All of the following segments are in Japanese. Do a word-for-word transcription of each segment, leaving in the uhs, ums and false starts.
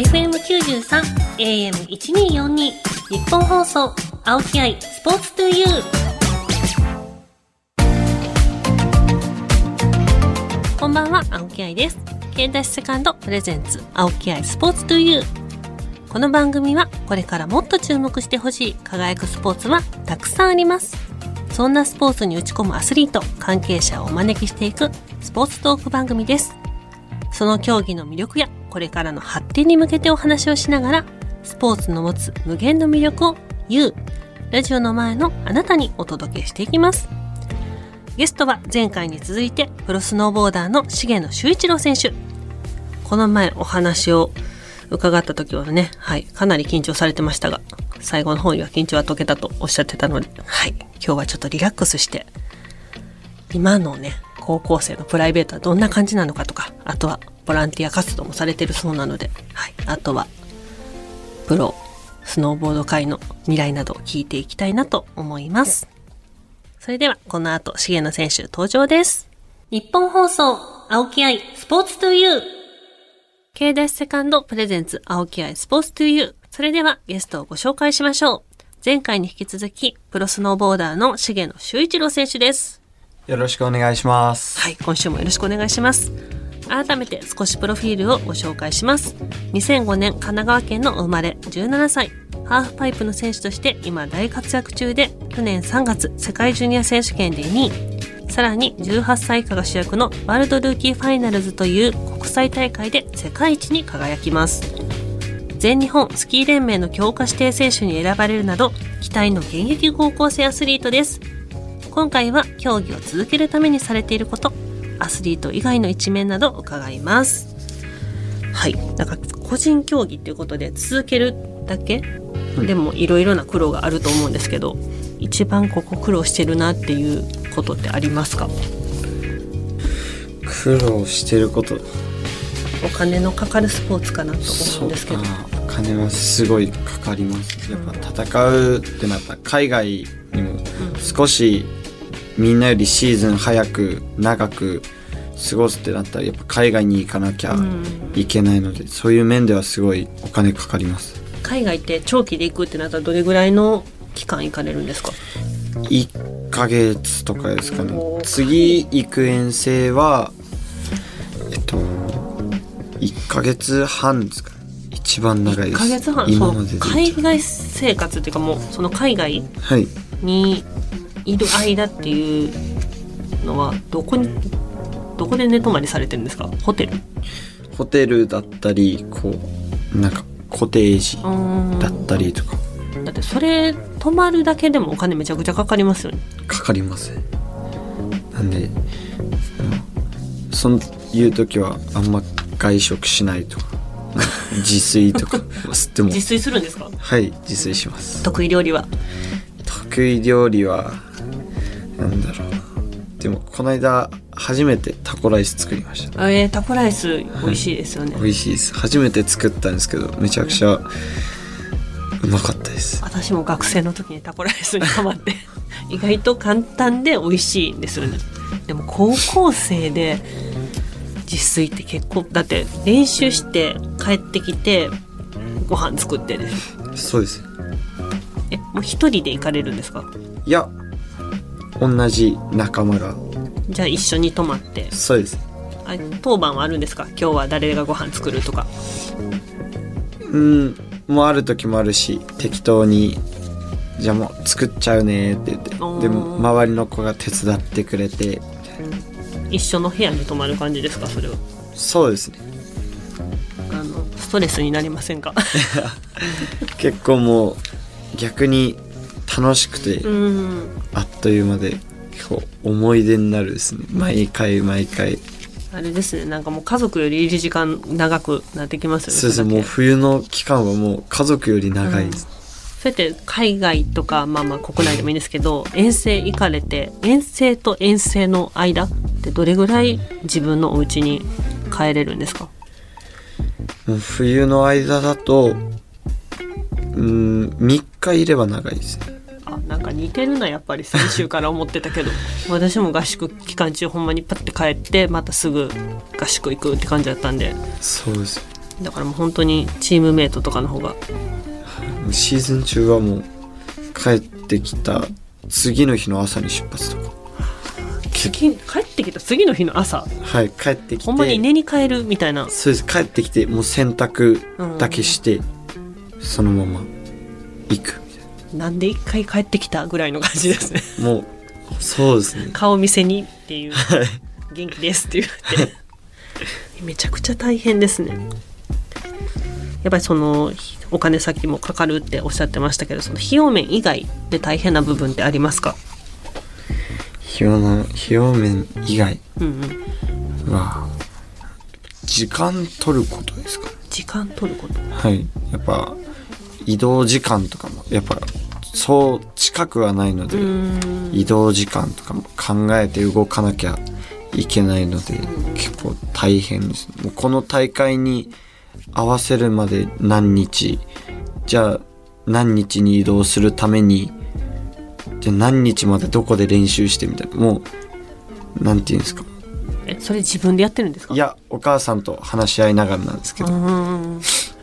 エフエムきゅうじゅうさん、エーエムせんにひゃくよんじゅうに、日本放送、青木愛、スポーツトゥーユー。こんばんは、青木愛です。ケーダッシュセカンドプレゼンツ、青木愛、スポーツトゥーユー。この番組はこれからもっと注目してほしい輝くスポーツはたくさんあります。そんなスポーツに打ち込むアスリート、関係者をお招きしていくスポーツトーク番組です。その競技の魅力やこれからの発展に向けてお話をしながら、スポーツの持つ無限の魅力を You ラジオの前のあなたにお届けしていきます。ゲストは前回に続いてプロスノーボーダーの重野修一郎選手。この前お話を伺った時はね、はい、かなり緊張されてましたが、最後の方には緊張は解けたとおっしゃってたので、はい、今日はちょっとリラックスして、今のね、高校生のプライベートはどんな感じなのかとか、あとはボランティア活動もされてるそうなので、はい、あとはプロスノーボード界の未来などを聞いていきたいなと思います。それではこの後、重野選手登場です。日本放送、青木愛、スポーツトゥーユー。Kダッシュセカンドプレゼンツ青木愛スポーツトゥーユー。それではゲストをご紹介しましょう。前回に引き続きプロスノーボーダーの重野修一郎選手です。よろしくお願いします。はい、今週もよろしくお願いします。改めて少しプロフィールをご紹介します。にせんごねん神奈川県の生まれ、じゅうななさい、ハーフパイプの選手として今大活躍中で、去年さんがつ世界ジュニア選手権でにい、さらにじゅうはっさい以下が主役のワールドルーキーファイナルズという国際大会で世界一に輝きます。全日本スキー連盟の強化指定選手に選ばれるなど、期待の現役高校生アスリートです。今回は競技を続けるためにされていること、アスリート以外の一面など伺います。はい、なんか個人競技ということで続けるだけ、うん、でもいろいろな苦労があると思うんですけど、一番ここ苦労してるなっていうことってありますか？苦労してること、お金のかかるスポーツかなと思うんですけど。お金はすごいかかります。やっぱ戦うってなったら海外にも少しみんなよりシーズン早く長く過ごすってなったらやっぱ海外に行かなきゃいけないので、うん、そういう面ではすごいお金かかります。海外って長期で行くってなったらどれぐらいの期間行かれるんですか？いっかげつとかですかね。次行く遠征はえっといっかげつはんですか、ね、一番長いです。いっかげつはん、今までで海外生活っていうか、もうその海外にいる間っていうのはどこにどこで寝泊まりされてるんですか？ホテルホテルだったり、こうなんかコテージだったりとか。だってそれ泊まるだけでもお金めちゃくちゃかかりますよね。かかります。なんで、そういう時はあんま外食しないとか、自炊とか吸っても。自炊するんですか？はい、自炊します。得意料理は？得意料理はなんだろう。でもこの間初めてタコライス作りました。えー、タコライス美味しいですよね。はい、美味しいです。初めて作ったんですけど、めちゃくちゃ。うん、うまかったです。私も学生の時にタコライスにハマって意外と簡単で美味しいんですよね。でも高校生で自炊って結構だって練習して帰ってきてご飯作ってね。そうです。え、もう一人で行かれるんですか？いや、同じ仲間が。じゃあ一緒に泊まって。そうです。あ、当番はあるんですか？今日は誰がご飯作るとか。うん、もうある時もあるし、適当にじゃあもう作っちゃうねって言って、でも周りの子が手伝ってくれて。一緒の部屋に泊まる感じですか？それは。そうですね。あのストレスになりませんか？結構もう逆に楽しくて、あっという間で結構思い出になるですね。毎回毎回。あれですね、なんかもう家族よりいる時間長くなってきますよね。そうですね、もう冬の期間はもう家族より長いです、うん、そうやって海外とか、まあまあ国内でもいいんですけど、遠征行かれて、遠征と遠征の間ってどれぐらい自分のお家に帰れるんですか？もう冬の間だと、うん、みっかいれば長いですね。あ、なんか似てるな、やっぱり先週から思ってたけど私も合宿期間中ほんまにパッて帰ってまたすぐ合宿行くって感じだったんで。そうです。だからもう本当にチームメイトとかの方が。シーズン中はもう帰ってきた次の日の朝に出発とか。帰ってきた次の日の朝、はい、帰ってきてほんまに寝に帰るみたいな。そうです、帰ってきてもう洗濯だけしてそのまま行くみたいな。なんで一回帰ってきたぐらいの感じですね。もうそうですね、顔見せにっていう、はい、元気ですって言ってめちゃくちゃ大変ですね。やっぱりそのお金先もかかるっておっしゃってましたけど、その費用面以外で大変な部分ってありますか？費用の費用面以外は時間取ることですかね。時間取ること、はい。やっぱ移動時間とかもやっぱそう近くはないので、移動時間とかも考えて動かなきゃいけないので結構大変です、ね、もうこの大会に合わせるまで何日、じゃあ何日に移動するためにじゃあ何日までどこで練習してみたいな、もうなんていうんですか。え、それ自分でやってるんですか？いや、お母さんと話し合いながらなんですけど。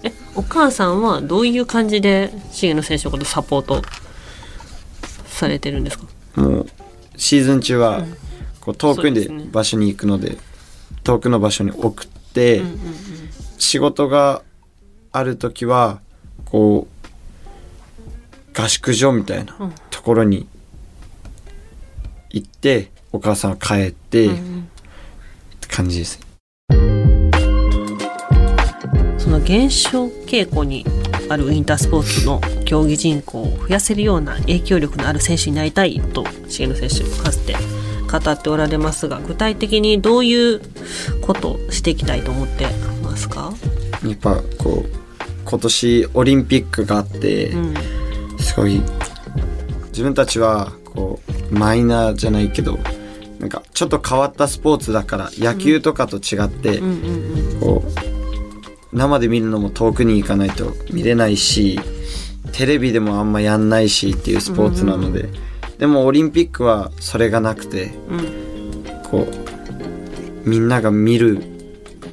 え、お母さんはどういう感じで重野選手のことサポートされてるんですか？もうシーズン中はこう遠くで場所に行くの で,、うんでね、遠くの場所に送って、うんうんうん、仕事があるときはこう合宿所みたいなところに行って、うん、お母さんは帰って、うん、って感じですね。その減少傾向にあるウィンタースポーツの競技人口を増やせるような影響力のある選手になりたいと重野選手かつて語っておられますが、具体的にどういうことをしていきたいと思ってますか？やっぱこう今年オリンピックがあって、うん、すごい自分たちはこうマイナーじゃないけどなんかちょっと変わったスポーツだから、うん、野球とかと違って、うんうんうん、こう生で見るのも遠くに行かないと見れないしテレビでもあんまやんないしっていうスポーツなので、うんうん、でもオリンピックはそれがなくて、うん、こうみんなが見る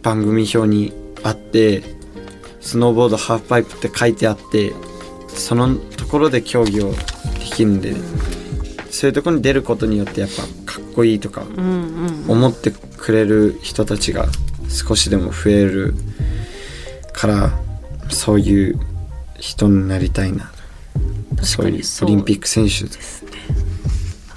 番組表にあってスノーボードハーフパイプって書いてあってそのところで競技をできるんで、そういうところに出ることによってやっぱかっこいいとか思ってくれる人たちが少しでも増えるからそういう人になりたいな。そういうオリンピック選手ですね。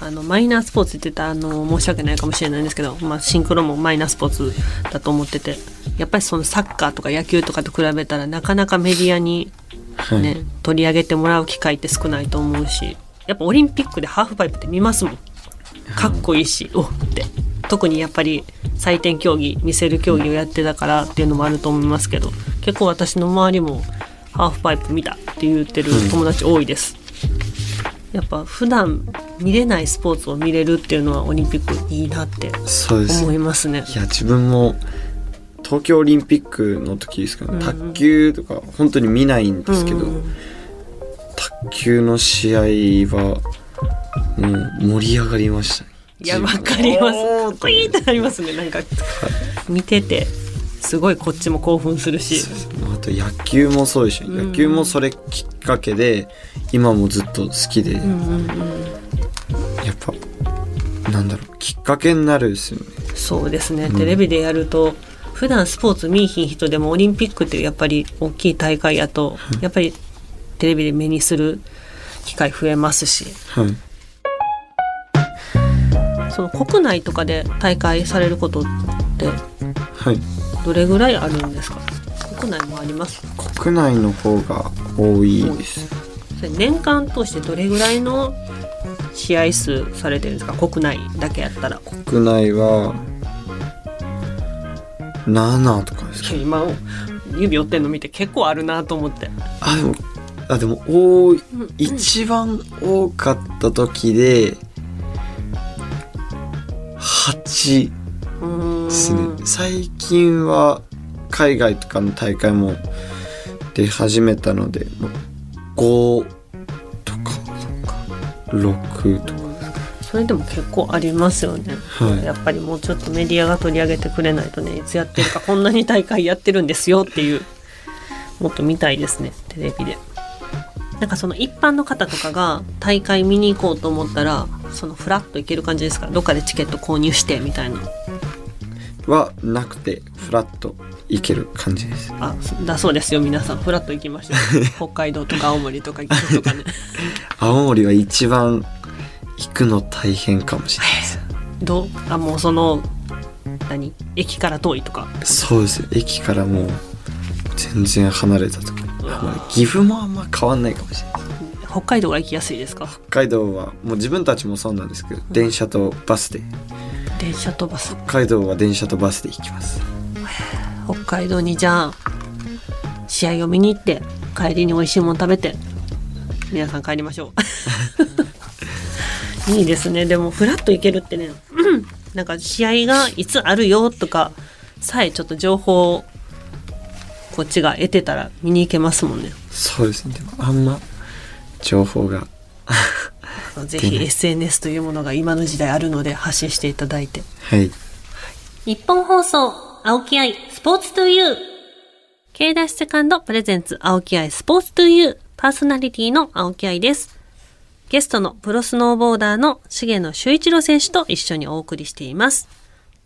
あのマイナースポーツって言ってたあの申し訳ないかもしれないんですけど、まあ、シンクロもマイナースポーツだと思ってて、やっぱりそのサッカーとか野球とかと比べたらなかなかメディアにはいね、取り上げてもらう機会って少ないと思うし、やっぱオリンピックでハーフパイプって見ますもん。かっこいいし、おって特にやっぱり採点競技見せる競技をやってたからっていうのもあると思いますけど、結構私の周りもハーフパイプ見たって言ってる友達多いです、うん、やっぱ普段見れないスポーツを見れるっていうのはオリンピックいいなって思いますね。そうです。いや自分も東京オリンピックの時ですかね、卓球とか本当に見ないんですけど、うん、卓球の試合はもう盛り上がりました、ね、いやわかります。ピーってなりますね。なんか見ててすごいこっちも興奮するし、あと野球もそうでしょ、うん、野球もそれきっかけで今もずっと好きで、うん、やっぱなんだろう、きっかけになるですよね。そうですね、うん、テレビでやると普段スポーツ見いひん人でもオリンピックってやっぱり大きい大会やとやっぱりテレビで目にする機会増えますし、はい、その国内とかで大会されることってどれぐらいあるんですか？はい、国内もあります？国内の方が多いです。それ年間通してどれぐらいの試合数されてるんですか？国内だけやったら。国内はななとかですか。今指折ってんの見て結構あるなと思って。あでも、あでも多い、うん、一番多かった時ではちですね。最近は海外とかの大会も出始めたのでごとかろくとか。それでも結構ありますよね、はい、やっぱりもうちょっとメディアが取り上げてくれないとね、いつやってるかこんなに大会やってるんですよっていうもっと見たいですね、テレビで。なんかその一般の方とかが大会見に行こうと思ったら、そのフラッと行ける感じですか？どっかでチケット購入してみたいなはなくて、フラッと行ける感じです。あ、だそうですよ。皆さんフラッと行きました北海道とか青森とか行くとかね青森は一番行くの大変かもしれないです。どう、あ、もうその何、駅から遠いとか？そうです、駅からもう全然離れたとか。岐阜もあんま変わんないかもしれない。北海道が行きやすいですか？北海道はもう自分たちもそうなんですけど、うん、電車とバスで。電車とバス。北海道は電車とバスで行きます。北海道にじゃあ試合を見に行って、帰りに美味しいもの食べて、皆さん帰りましょういいですね。でもフラッと行けるってね、うん、なんか試合がいつあるよとかさえちょっと情報をこっちが得てたら見に行けますもんね。そうですね。でもあんま情報がぜひ エスエヌエス というものが今の時代あるので発信していただいて。はい。日本放送青木愛スポーツ トゥーユー K ダッシュセカンドプレゼンツ青木愛スポーツ トゥーユー パーソナリティの青木愛です。ゲストのプロスノーボーダーの重野修一郎選手と一緒にお送りしています。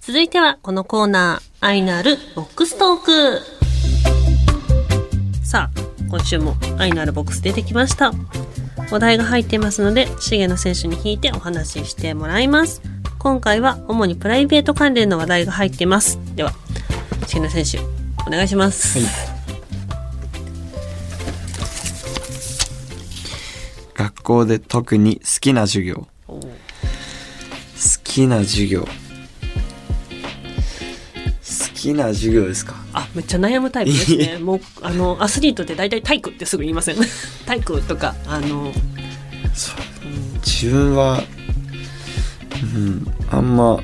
続いてはこのコーナー、愛のあるボックストーク。さあ、今週も愛のあるボックス出てきました。お題が入っていますので、重野選手に引いてお話ししてもらいます。今回は主にプライベート関連の話題が入っています。では重野選手、お願いします、はい、学校で特に好きな授業。好きな授業、好きな授業ですか？あ、めっちゃ悩むタイプですねもうあのアスリートって大体体育ってすぐ言いません体育とかあのそう、うん、自分は、うん、あんま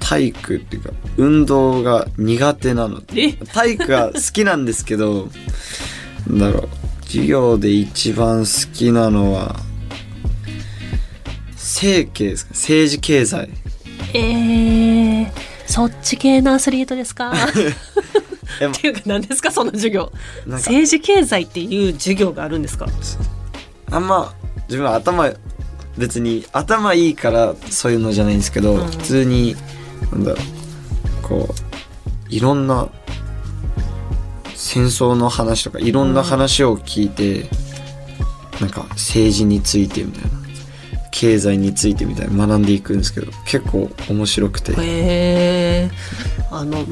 体育っていうか運動が苦手なので、体育は好きなんですけどなんだろう、授業で一番好きなのは政経ですか？政治経済。えーそっち系のアスリートですかっていうか何ですかその授業。政治経済っていう授業があるんですか？あんま自分は頭、別に頭いいからそういうのじゃないんですけど、うん、普通になんだろう、こういろんな戦争の話とかいろんな話を聞いて、うん、なんか政治についてみたいな、経済についてみたいな学んでいくんですけど、結構面白くて。へー、あの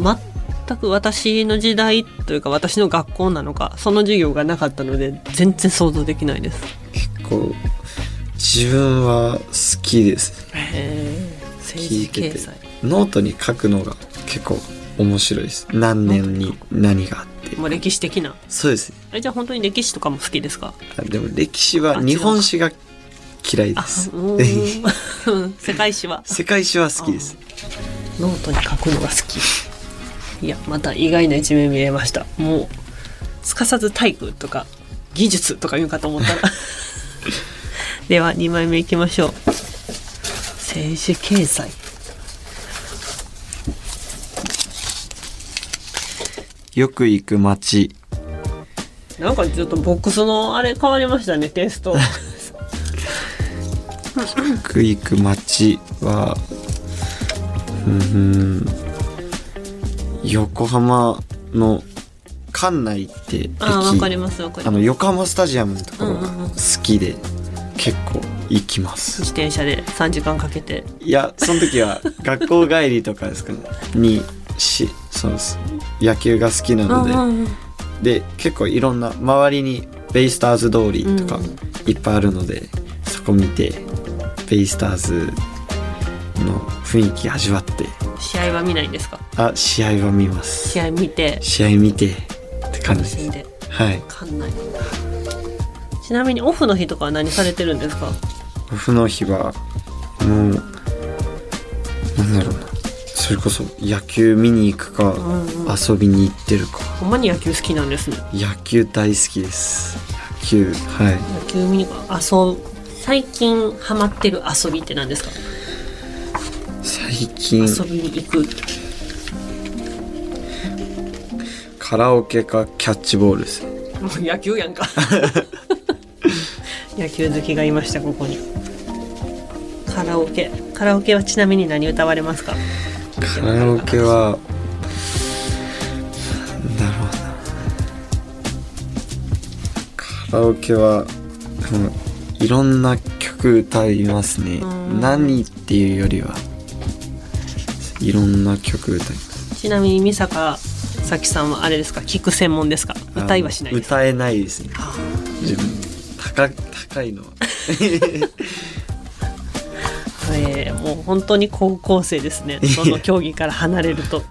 全く私の時代というか私の学校なのかその授業がなかったので全然想像できないです。結構自分は好きです、ね、へー、政治経済。ノートに書くのが結構面白いです。何年に何があって、もう歴史的な。そうですね。え、じゃあ本当に歴史とかも好きですか？でも歴史は日本史が嫌いです。世界史は世界史は好きです。ノートに書くのが好き。いや、また意外な一面見えました。もうすかさず体育とか技術とか言うかと思ったらではにまいめいきましょう。政治経済、よく行く街。なんかちょっとボックスのあれ変わりましたね、テストよく行く街は、うん、横浜の関内って駅。あ、わかります、わかります。あの横浜スタジアムのところが好きで、うんうんうん、結構行きます。自転車でさんじかんかけて。いや、その時は学校帰りとかですかねにし、そうです。野球が好きなので、うんうん、で結構いろんな周りにベイスターズ通りとかいっぱいあるので、うん、そこ見て。ベイスターズの雰囲気味わって。試合は見ないんですか？あ、試合は見ます。試合見て試合見てって感じです。楽しんで、はい、かんない。ちなみにオフの日とかは何されてるんですか？オフの日はもうなんだろうな、それこそ野球見に行くか、うんうん、遊びに行ってるか。ほんまに野球好きなんですね。野球大好きです。野球、はい、野球見に行くか遊ぶ。最近ハマってる遊びって何ですか？最近遊びに行く。カラオケかキャッチボールです。もう野球やんか。野球好きがいましたここに。カラオケ、カラオケはちなみに何歌われますか？カラオケはなんだろうな。カラオケは、うん、いろんな曲歌いますね。何っていうよりはいろんな曲歌います。ちなみに美坂さきさんはあれですか、聴く専門ですか？歌いはしないですか？歌えないですね。自分高高いのは。えー、もう本当に高校生ですね。その競技から離れると。はい、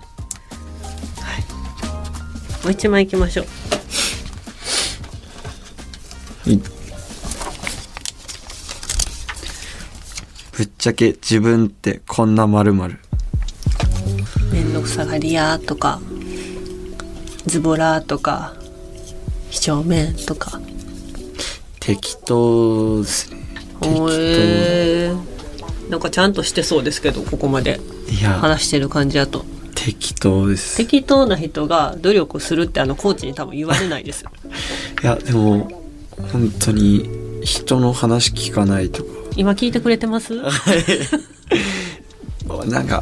もう一枚いきましょう。はい、ぶっちゃけ自分ってこんな〇〇。めんどくさがりやとか、ズボラとか、几帳面とか。適当ですね。適当。えーなんかちゃんとしてそうですけど、ここまで話してる感じだと適当です。適当な人が努力するってあのコーチに多分言われないですよ。いやでも本当に人の話聞かないとか。今聞いてくれてます？なんか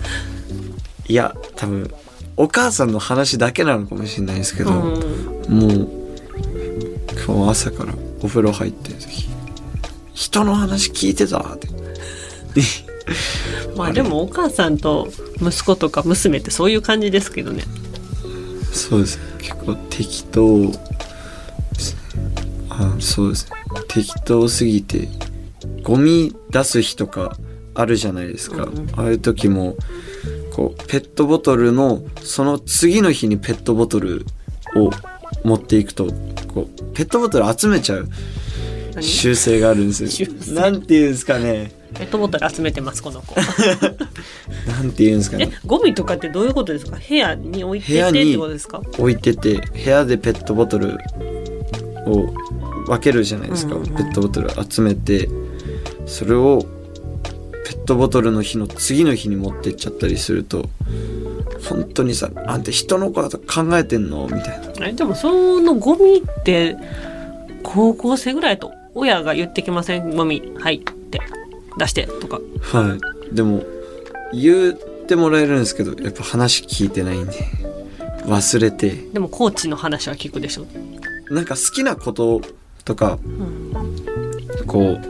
いや多分お母さんの話だけなのかもしれないですけど、うん、もう今日朝からお風呂入ってる時人の話聞いてたって。まあでもお母さんと息子とか娘ってそういう感じですけどね。そうですね、結構適当ですね。あ、そうですね、適当すぎてゴミ出す日とかあるじゃないですか、うんうん、ああいう時もこうペットボトルのその次の日にペットボトルを持っていくとこうペットボトル集めちゃう習性があるんですよ。なんていうんですかね、ペットボトル集めてますこの子。なんて言うんですかね。え、ゴミとかってどういうことですか？部屋に置いててってことですか？置いてて部屋でペットボトルを分けるじゃないですか、うんうんうん、ペットボトル集めてそれをペットボトルの日の次の日に持ってっちゃったりすると本当にさ、あんた人のこと考えてんのみたいな。え、でもそのゴミって高校生ぐらいと親が言ってきません？ゴミはいって出してとか。はい、でも言ってもらえるんですけどやっぱ話聞いてないんで忘れて。でもコーチの話は聞くでしょ。なんか好きなこととか、うん、こう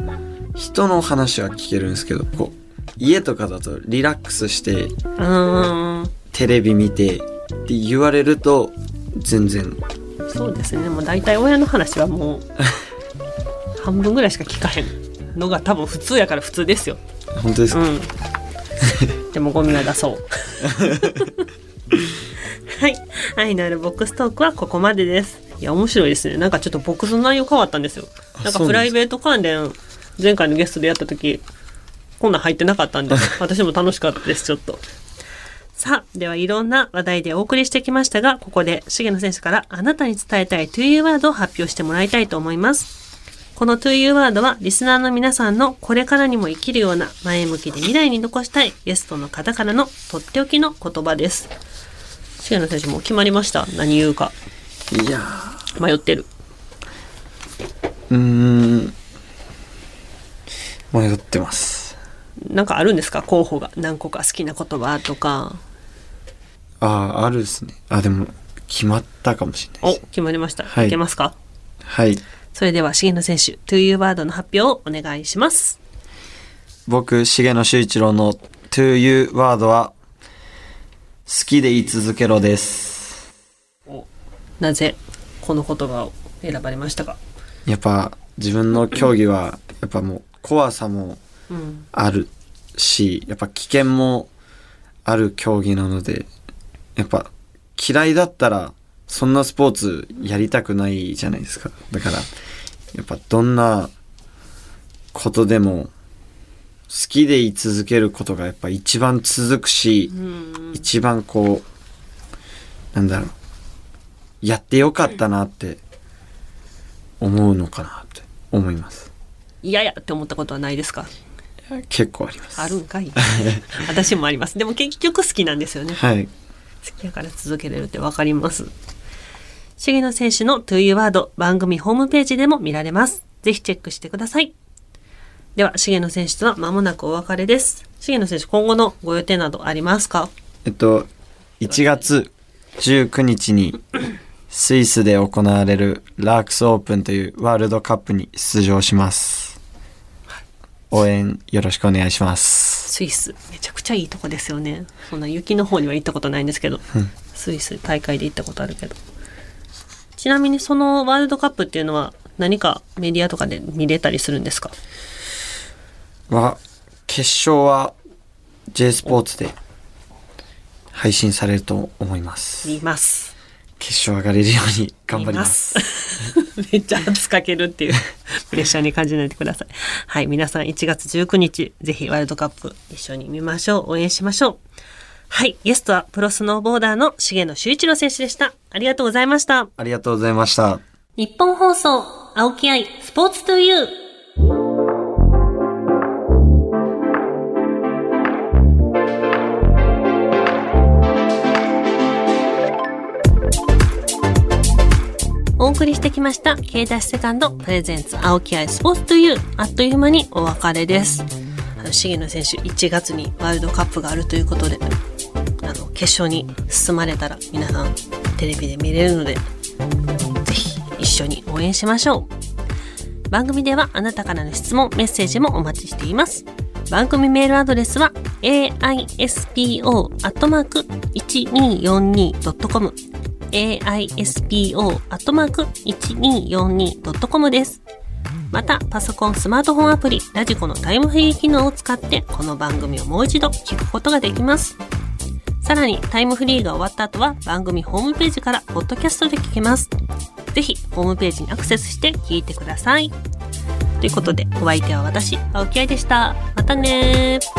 人の話は聞けるんですけどこう家とかだとリラックスしてうーんテレビ見てって言われると全然。そうですね、もう大体親の話はもう半分ぐらいしか聞かへんのが多分普通やから普通ですよ。本当ですか、うん、でもゴミは出そう。はい、愛のあるボックストークはここまでです。いや面白いですね。なんかちょっとボックスの内容変わったんですよ。なんかプライベート関連前回のゲストでやった時こんなん入ってなかったんで私も楽しかったですちょっと。さあではいろんな話題でお送りしてきましたが、ここで重野選手からあなたに伝えたい トゥーユー ワードを発表してもらいたいと思います。この トゥーユー ワードはリスナーの皆さんのこれからにも生きるような前向きで未来に残したいゲストの方からのとっておきの言葉です。重野選手も決まりました。何言うか。いやー迷ってる。うーん迷ってます。なんかあるんですか候補が何個か好きな言葉とか。あーあるですね。あでも決まったかもしれないです。お決まりました。はい、いけますか。はい。それでは重野選手 トゥーユー ワードの発表をお願いします。僕重野秀一郎の トゥーユー ワードは好きでい続けろです。おなぜこの言葉を選ばれましたか？やっぱ自分の競技はやっぱもう怖さもあるし、うん、やっぱ危険もある競技なのでやっぱ嫌いだったらそんなスポーツやりたくないじゃないですか。だからやっぱどんなことでも好きでい続けることがやっぱ一番続くし、うん、一番こうなんだろうやってよかったなって思うのかなって思います。いやいやって思ったことはないですか？結構あります。あるんかい。私もあります。でも結局好きなんですよね。はい、好きだから続けれるって分かります。茂野選手の トゥーユー ワード、番組ホームページでも見られます。ぜひチェックしてください。では、茂野選手とは間もなくお別れです。茂野選手、今後のご予定などありますか？えっと、いちがつじゅうくにちにスイスで行われるラークスオープンというワールドカップに出場します。応援よろしくお願いします。スイス、めちゃくちゃいいとこですよね。そんな雪の方には行ったことないんですけど、うん、スイス大会で行ったことあるけど。ちなみにそのワールドカップっていうのは何かメディアとかで見れたりするんですか？は、決勝は J スポーツで配信されると思います。見ます。決勝上がれるように頑張ります。ますめっちゃ圧かけるっていうプレッシャーに感じないでください。はい、皆さんいちがつじゅうくにちぜひワールドカップ一緒に見ましょう。応援しましょう。はい、ゲストはプロスノーボーダーの茂野修一郎選手でした。ありがとうございました。ありがとうございました。日本放送青木愛スポーツ トゥーユー。お送りしてきました K ダッシュセカンドプレゼンツ青木愛スポーツというあっという間にお別れです。あの茂野選手いちがつにワールドカップがあるということで、あの決勝に進まれたら皆さんテレビで見れるのでぜひ一緒に応援しましょう。番組ではあなたからの質問メッセージもお待ちしています。番組メールアドレスは エーアイエスピーオー アットマーク いちにーよんにー ドットコムエーアイエスピーオー アットマーク いちにーよんにー ドットコム です。また、パソコン、スマートフォンアプリ、ラジコのタイムフリー機能を使って、この番組をもう一度聞くことができます。さらに、タイムフリーが終わった後は、番組ホームページから、ポッドキャストで聞けます。ぜひ、ホームページにアクセスして聞いてください。ということで、お相手は私、青木愛でした。またねー。